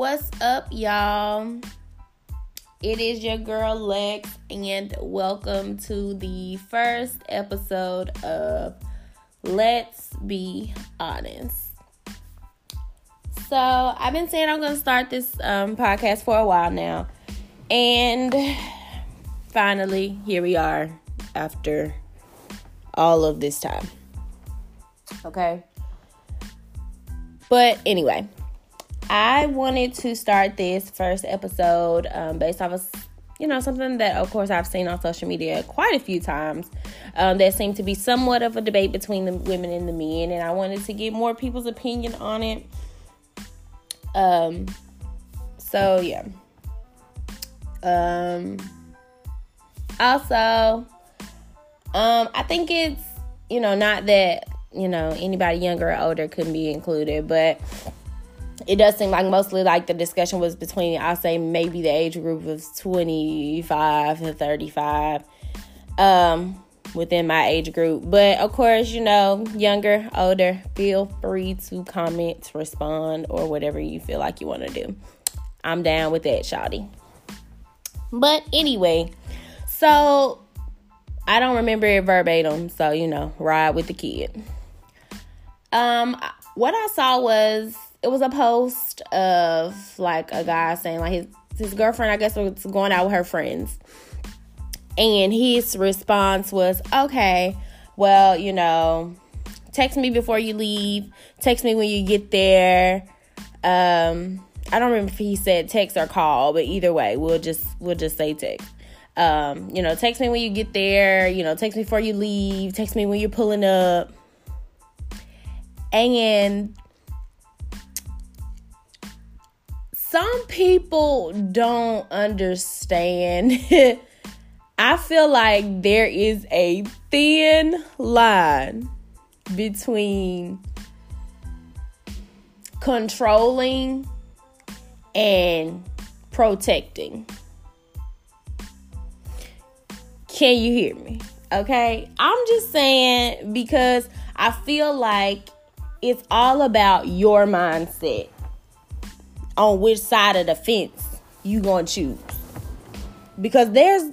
What's up, y'all? It is your girl Lex, and welcome to the first episode of Let's Be Honest. So I've been saying I'm going to start this podcast for a while now, and finally here we are after all of this time. Okay, but anyway, I wanted to start this first episode based off of, something that, of course, I've seen on social media quite a few times. There seemed to be somewhat of a debate between the women and the men, and I wanted to get more people's opinion on it. I think it's, not that, anybody younger or older couldn't be included, but it does seem like mostly like the discussion was between, I'll say, maybe the age group of 25 to 35 within my age group. But, of course, younger, older, feel free to comment, respond, or whatever you feel like you want to do. I'm down with that, shawty. But anyway, so I don't remember it verbatim. So, ride with the kid. What I saw was, it was a post of, a guy saying, his girlfriend, I guess, was going out with her friends. And his response was, okay, well, text me before you leave. Text me when you get there. I don't remember if he said text or call, but either way, we'll just say text. Text me when you get there. Text me before you leave. Text me when you're pulling up. And some people don't understand. I feel like there is a thin line between controlling and protecting. Can you hear me? Okay. I'm just saying, because I feel like it's all about your mindset on which side of the fence you gonna choose. Because there's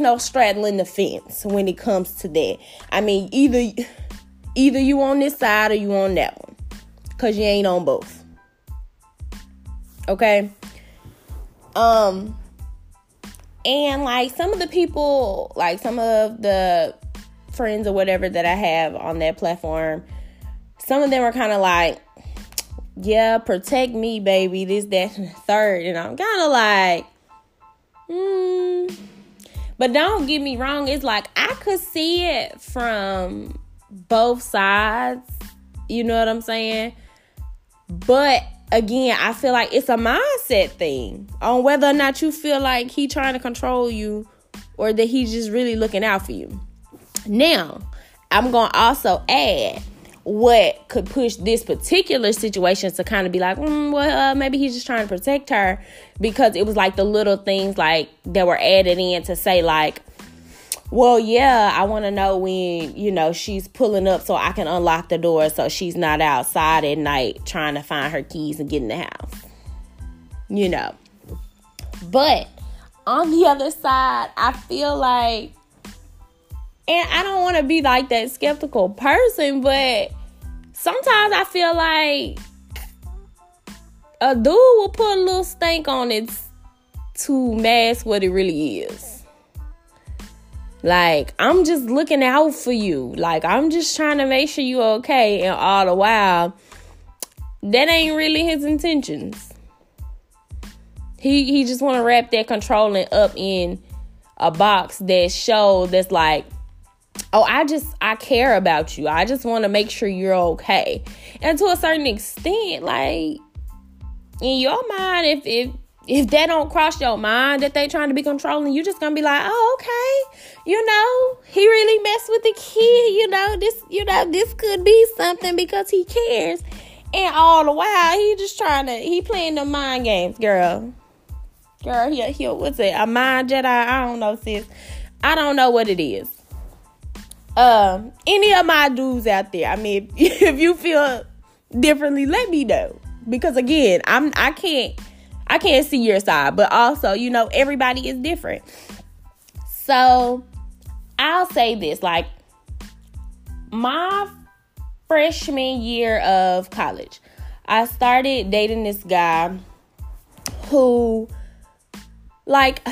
no straddling the fence when it comes to that. I mean, either you on this side or you on that one, because you ain't on both. Okay. And some of the people, some of the friends or whatever that I have on that platform, some of them are kind of yeah, protect me, baby, this, that, and the third. And I'm kind of but don't get me wrong. It's I could see it from both sides. You know what I'm saying? But again, I feel like it's a mindset thing on whether or not you feel like he trying to control you or that he's just really looking out for you. Now, I'm going to also add, what could push this particular situation to kind of be maybe he's just trying to protect her, because it was the little things that were added in to say I want to know when she's pulling up so I can unlock the door so she's not outside at night trying to find her keys and get in the house. But on the other side, I feel like, and I don't want to be that skeptical person, but sometimes I feel like a dude will put a little stink on it to mask what it really is. I'm just looking out for you. I'm just trying to make sure you're okay. And all the while, that ain't really his intentions. He just want to wrap that controlling up in a box that shows that's oh, I care about you. I just want to make sure you're okay. And to a certain extent, in your mind, if that don't cross your mind that they trying to be controlling, you just gonna be oh, okay. He really messed with the kid. This could be something because he cares. And all the while, he playing the mind games, girl. Girl, what's it? A mind Jedi? I don't know, sis. I don't know what it is. Any of my dudes out there, I mean, if you feel differently, let me know. Because again, I can't see your side, but also, you know, everybody is different. So I'll say this, like, my freshman year of college, I started dating this guy who, like,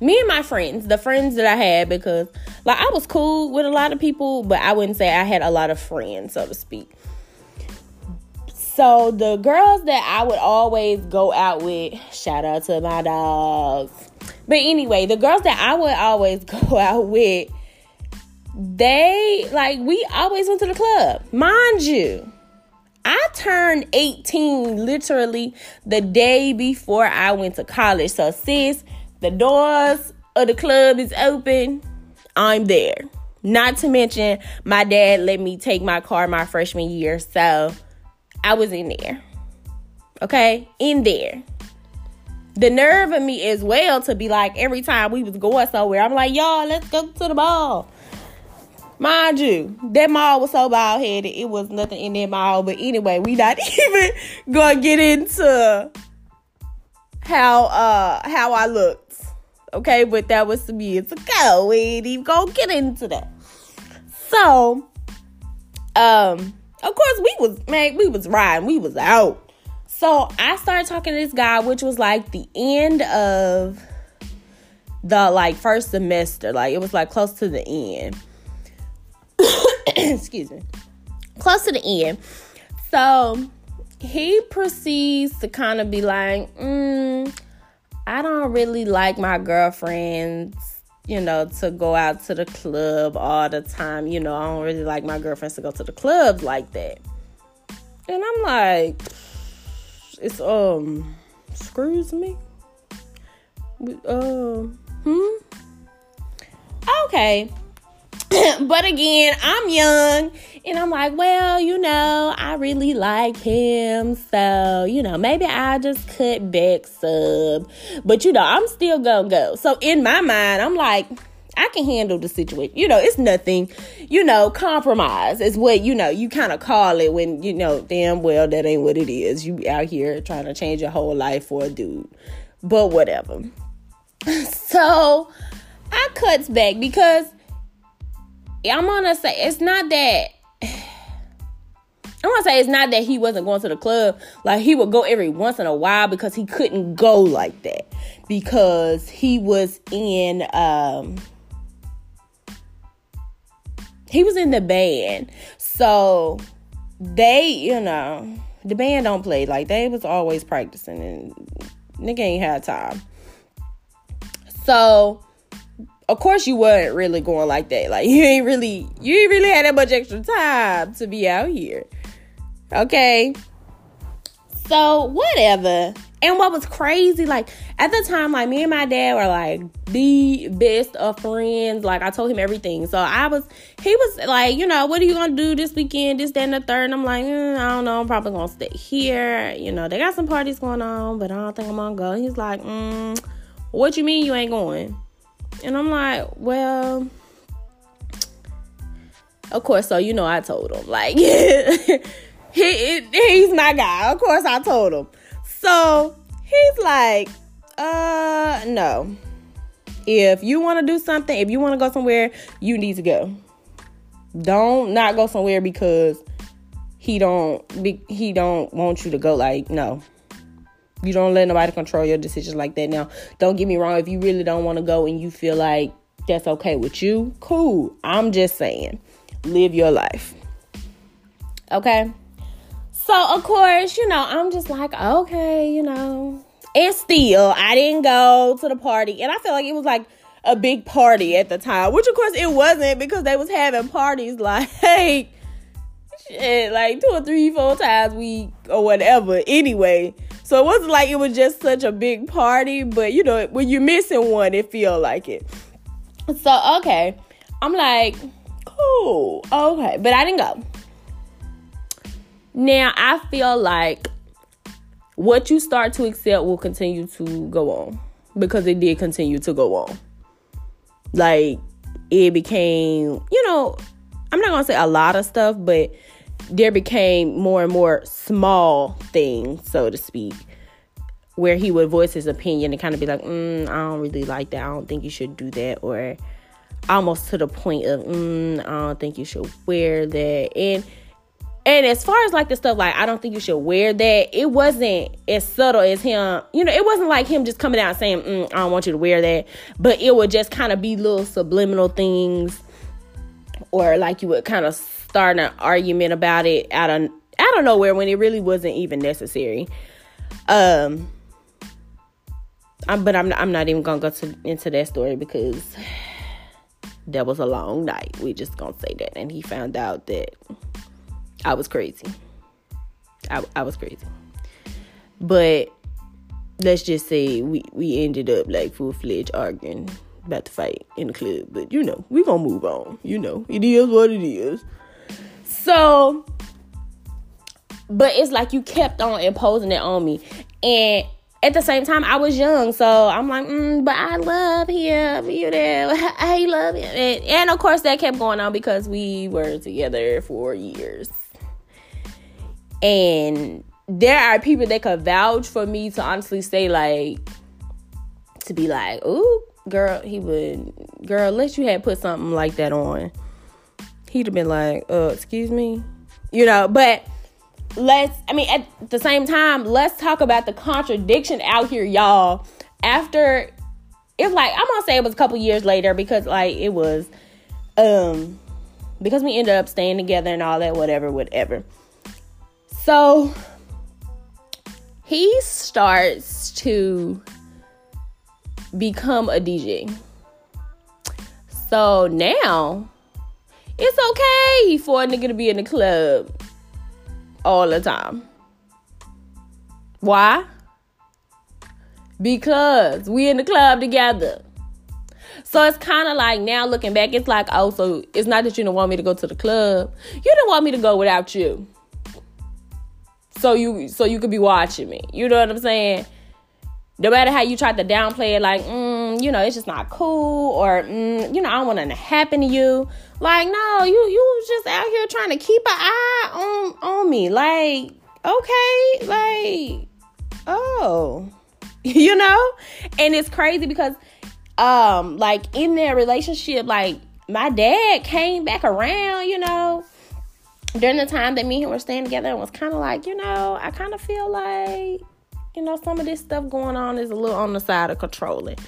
me and my friends, the friends that I had, because, like, I was cool with a lot of people, but I wouldn't say I had a lot of friends, so to speak. So the girls that I would always go out with, shout out to my dogs. But anyway, the girls that I would always go out with, they, like, we always went to the club. Mind you, I turned 18 literally the day before I went to college. So sis, the doors of the club is open, I'm there. Not to mention, my dad let me take my car my freshman year, so I was in there. Okay? In there. The nerve of me as well to be like, every time we was going somewhere, I'm like, y'all, let's go to the mall. Mind you, that mall was so bald-headed, it was nothing in that mall. But anyway, we not even gonna get into how I looked. Okay, but that was some years ago. We ain't even gonna get into that. So, of course, we was riding. We was out. So, I started talking to this guy, which was like the end of the, like, first semester. Like, it was like close to the end. Excuse me. Close to the end. So, he proceeds to kind of be like, I don't really like my girlfriends, you know, to go out to the club all the time. You know, I don't really like my girlfriends to go to the clubs like that. And I'm like, it's, screws me? Okay. But again, I'm young, and I'm like, well, you know, I really like him, so, you know, maybe I just cut back sub, but, you know, I'm still gonna go. So in my mind, I'm like, I can handle the situation, you know, it's nothing, you know, compromise is what, you know, you kind of call it when, you know, damn well, that ain't what it is. You be out here trying to change your whole life for a dude, but whatever. So I cuts back because I'm gonna say it's not that he wasn't going to the club. Like, he would go every once in a while because he couldn't go like that because he was in the band. So they, you know, the band don't play, like, they was always practicing and nigga ain't had time. So of course, you weren't really going like that. Like, you ain't really had that much extra time to be out here. Okay? So, whatever. And what was crazy, like, at the time, like, me and my dad were, like, the best of friends. Like, I told him everything. So, he was, like, you know, what are you going to do this weekend, this, that, and the third? And I'm like, I don't know. I'm probably going to stay here. You know, they got some parties going on, but I don't think I'm going to go. And he's like, what you mean you ain't going? And I'm like, well, of course. So, you know, I told him, like, he's my guy. Of course, I told him. So he's like, no, if you want to do something, if you want to go somewhere, you need to go. Don't not go somewhere because he don't want you to go. Like, no. You don't let nobody control your decisions like that. Now, don't get me wrong. If you really don't want to go and you feel like that's okay with you, cool. I'm just saying, live your life. Okay? So, of course, you know, I'm just like, okay, you know. And still, I didn't go to the party. And I feel like it was like a big party at the time, which, of course, it wasn't because they was having parties like, shit, like 2 or 3, 4 times a week or whatever. Anyway. So it wasn't like it was just such a big party, but, you know, when you're missing one, it feel like it. So, okay, I'm like, cool, okay, but I didn't go. Now, I feel like what you start to accept will continue to go on because it did continue to go on. Like, it became, you know, I'm not going to say a lot of stuff, but there became more and more small things, so to speak, where he would voice his opinion and kind of be like, I don't really like that. I don't think you should do that. Or almost to the point of, I don't think you should wear that. And as far as like the stuff, like, I don't think you should wear that, it wasn't as subtle as him. You know, it wasn't like him just coming out and saying, I don't want you to wear that. But it would just kind of be little subliminal things. Or like you would kind of start an argument about it out of nowhere when it really wasn't even necessary. I'm not even going to go into that story because that was a long night. We just going to say that. And he found out that I was crazy. I was crazy. But let's just say we ended up like full-fledged arguing about the fight in the club. But, you know, we going to move on. You know, it is what it is. So, but it's like you kept on imposing it on me. And at the same time, I was young, so I'm like, but I love him, you know, I love him. And of course, that kept going on because we were together for years. And there are people that could vouch for me to honestly say, like, to be like, ooh, girl, unless you had put something like that on, he'd have been like, excuse me, you know, but... at the same time, let's talk about the contradiction out here, y'all. After, it's like, I'm going to say it was a couple years later because, like, it was, because we ended up staying together and all that, whatever. So, he starts to become a DJ. So, now, it's okay for a nigga to be in the club all the time. Why? Because we in the club together. So it's kind of like, now looking back, it's like, oh, so it's not that you don't want me to go to the club. You didn't want me to go without you. So you could be watching me. You know what I'm saying? No matter how you tried to downplay it, like, you know, it's just not cool, or, you know, I don't want nothing to happen to you. Like, no, you was just out here trying to keep an eye on me. Like, okay, like, oh, you know? And it's crazy because, like, in their relationship, like, my dad came back around, you know, during the time that me and him were staying together, and was kind of like, you know, I kind of feel like, you know, some of this stuff going on is a little on the side of controlling.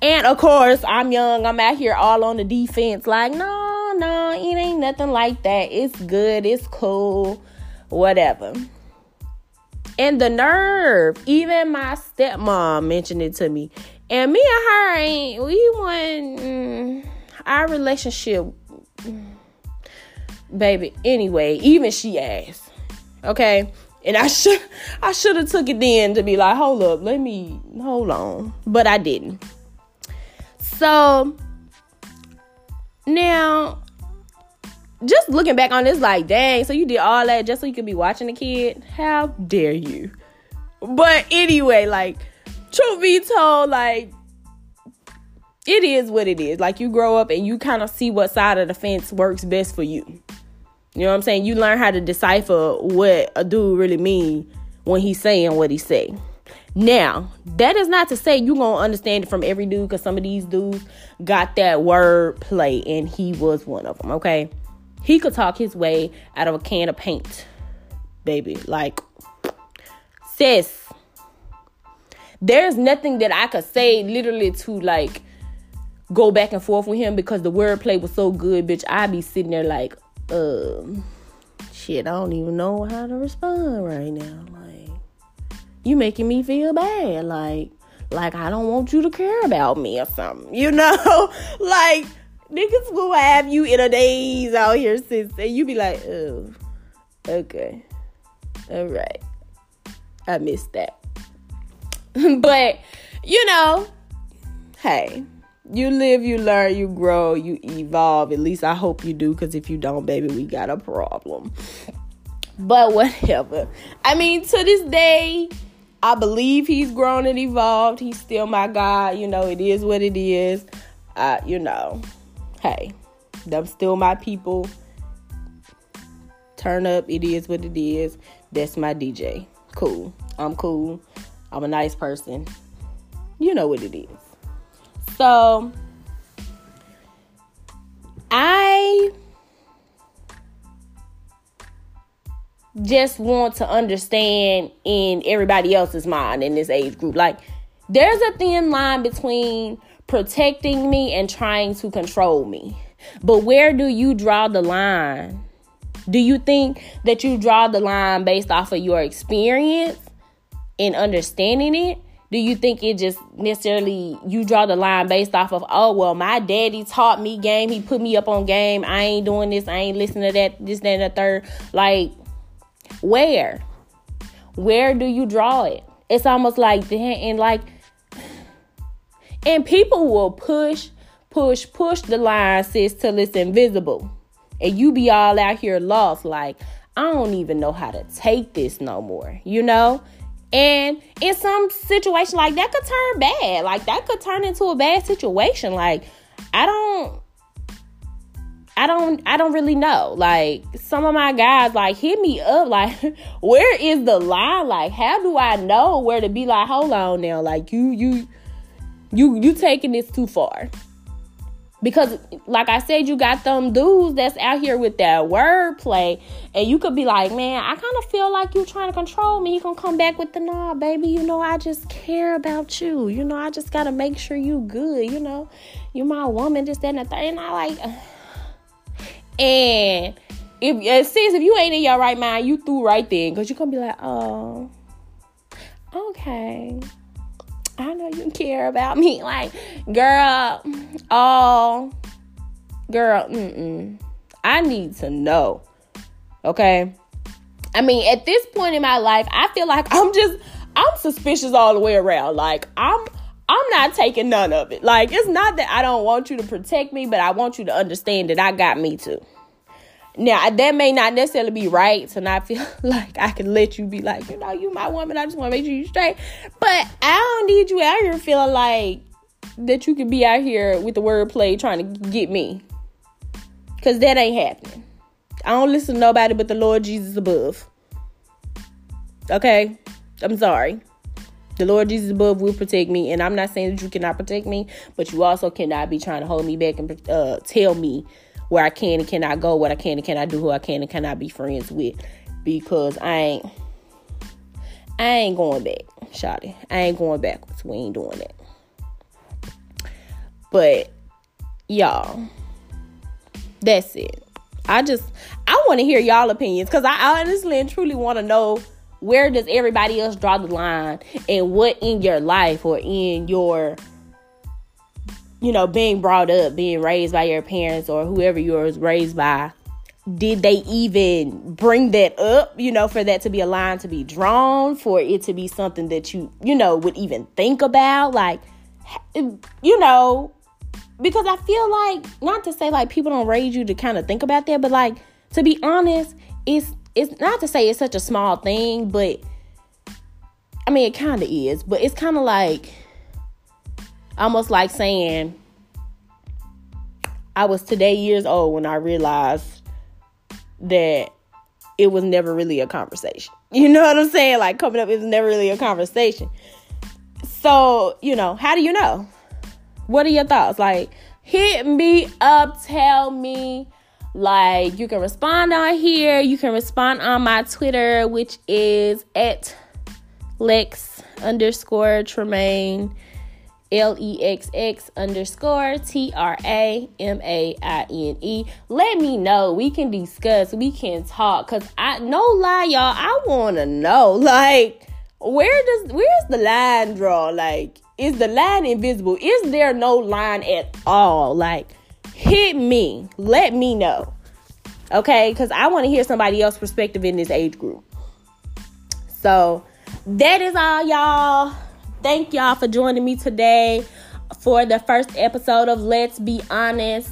And, of course, I'm young. I'm out here all on the defense. Like, no, it ain't nothing like that. It's good. It's cool. Whatever. And the nerve. Even my stepmom mentioned it to me. And me and her our relationship. Baby, anyway, even she asked. Okay? And I should have took it then to be like, hold up, let me, hold on. But I didn't. So, now, just looking back on this, like, dang, so you did all that just so you could be watching the kid? How dare you? But anyway, like, truth be told, like, it is what it is. Like, you grow up and you kind of see what side of the fence works best for you. You know what I'm saying? You learn how to decipher what a dude really mean when he's saying what he say. Now, that is not to say you going to understand it from every dude, because some of these dudes got that word play, and he was one of them, okay? He could talk his way out of a can of paint, baby. Like, sis, there's nothing that I could say literally to, like, go back and forth with him because the word play was so good, bitch. I be sitting there like, shit, I don't even know how to respond right now. Like, you making me feel bad. Like I don't want you to care about me or something. You know? Like, niggas will have you in a daze out here, sis. And you be like, oh, okay. All right. I missed that. But, you know, hey. You live, you learn, you grow, you evolve. At least I hope you do, because if you don't, baby, we got a problem. But whatever. I mean, to this day, I believe he's grown and evolved. He's still my guy. You know, it is what it is. You know, hey, them still my people. turn up, it is what it is. That's my DJ. Cool. I'm cool. I'm a nice person. You know what it is. So I just want to understand in everybody else's mind in this age group. Like, there's a thin line between protecting me and trying to control me. But where do you draw the line? Do you think that you draw the line based off of your experience in understanding it? Do you think it just necessarily you draw the line based off of, oh, well, my daddy taught me game. He put me up on game. I ain't doing this. I ain't listening to that, this, that, and the third. Like, where? Where do you draw it? It's almost like, and people will push the line, sis, till it's invisible. And you be all out here lost. Like, I don't even know how to take this no more, you know? And in some situation, like, that could turn bad. Like, that could turn into a bad situation. Like, I don't really know. Like, some of my guys, like, hit me up. Like, where is the line? Like, how do I know where to be like, hold on now. Like, you taking this too far. Because, like I said, you got them dudes that's out here with that wordplay. And you could be like, man, I kind of feel like you trying to control me. You going to come back with the, nah, baby, you know, I just care about you. You know, I just got to make sure you good. You know, you my woman, this, that, and the third. And I like, and if you ain't in your right mind, you through right then. Because you're going to be like, oh, okay. I know you care about me. Like, girl, oh, girl, I need to know, okay? I mean, at this point in my life, I feel like I'm suspicious all the way around. Like, I'm not taking none of it. Like, it's not that I don't want you to protect me, but I want you to understand that I got me too. Now, that may not necessarily be right to not feel like I can let you be like, you know, you my woman. I just want to make sure you straight. But I don't need you out here feeling like that you could be out here with the wordplay trying to get me. Because that ain't happening. I don't listen to nobody but the Lord Jesus above. Okay? I'm sorry. The Lord Jesus above will protect me. And I'm not saying that you cannot protect me. But you also cannot be trying to hold me back and tell me where I can and cannot go, what I can and cannot do, who I can and cannot be friends with. Because I ain't going back, shawty. I ain't going backwards. We ain't doing that. But, y'all, that's it. I want to hear y'all opinions. Because I honestly and truly want to know, where does everybody else draw the line? And what in your life or in your, you know, being brought up, being raised by your parents or whoever you were raised by, did they even bring that up, you know, for that to be a line to be drawn, for it to be something that you know, would even think about? Like, you know, because I feel like, not to say like people don't raise you to kind of think about that, but like, to be honest, it's not to say it's such a small thing, but I mean, it kind of is, but it's kind of like, almost like saying, I was today years old when I realized that it was never really a conversation. You know what I'm saying? Like, coming up, it was never really a conversation. So, you know, how do you know? What are your thoughts? Like, hit me up. Tell me. Like, you can respond on here. You can respond on my Twitter, which is at Lex_Tremaine. LEXX_TRAMAINE. Let me know. We can discuss. We can talk. Cause no lie, y'all. I wanna know. Like, where's the line draw? Like, is the line invisible? Is there no line at all? Like, hit me. Let me know. Okay? Cause I wanna hear somebody else's perspective in this age group. So that is all, y'all. Thank y'all for joining me today for the first episode of Let's Be Honest.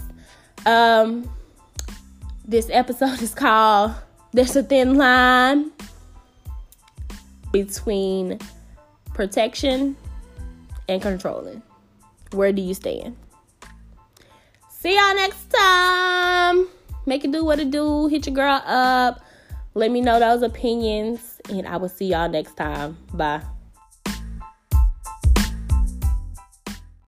This episode is called There's a Thin Line Between Protection and Controlling. Where do you stand? See y'all next time. Make it do what it do. Hit your girl up. Let me know those opinions, and I will see y'all next time. Bye.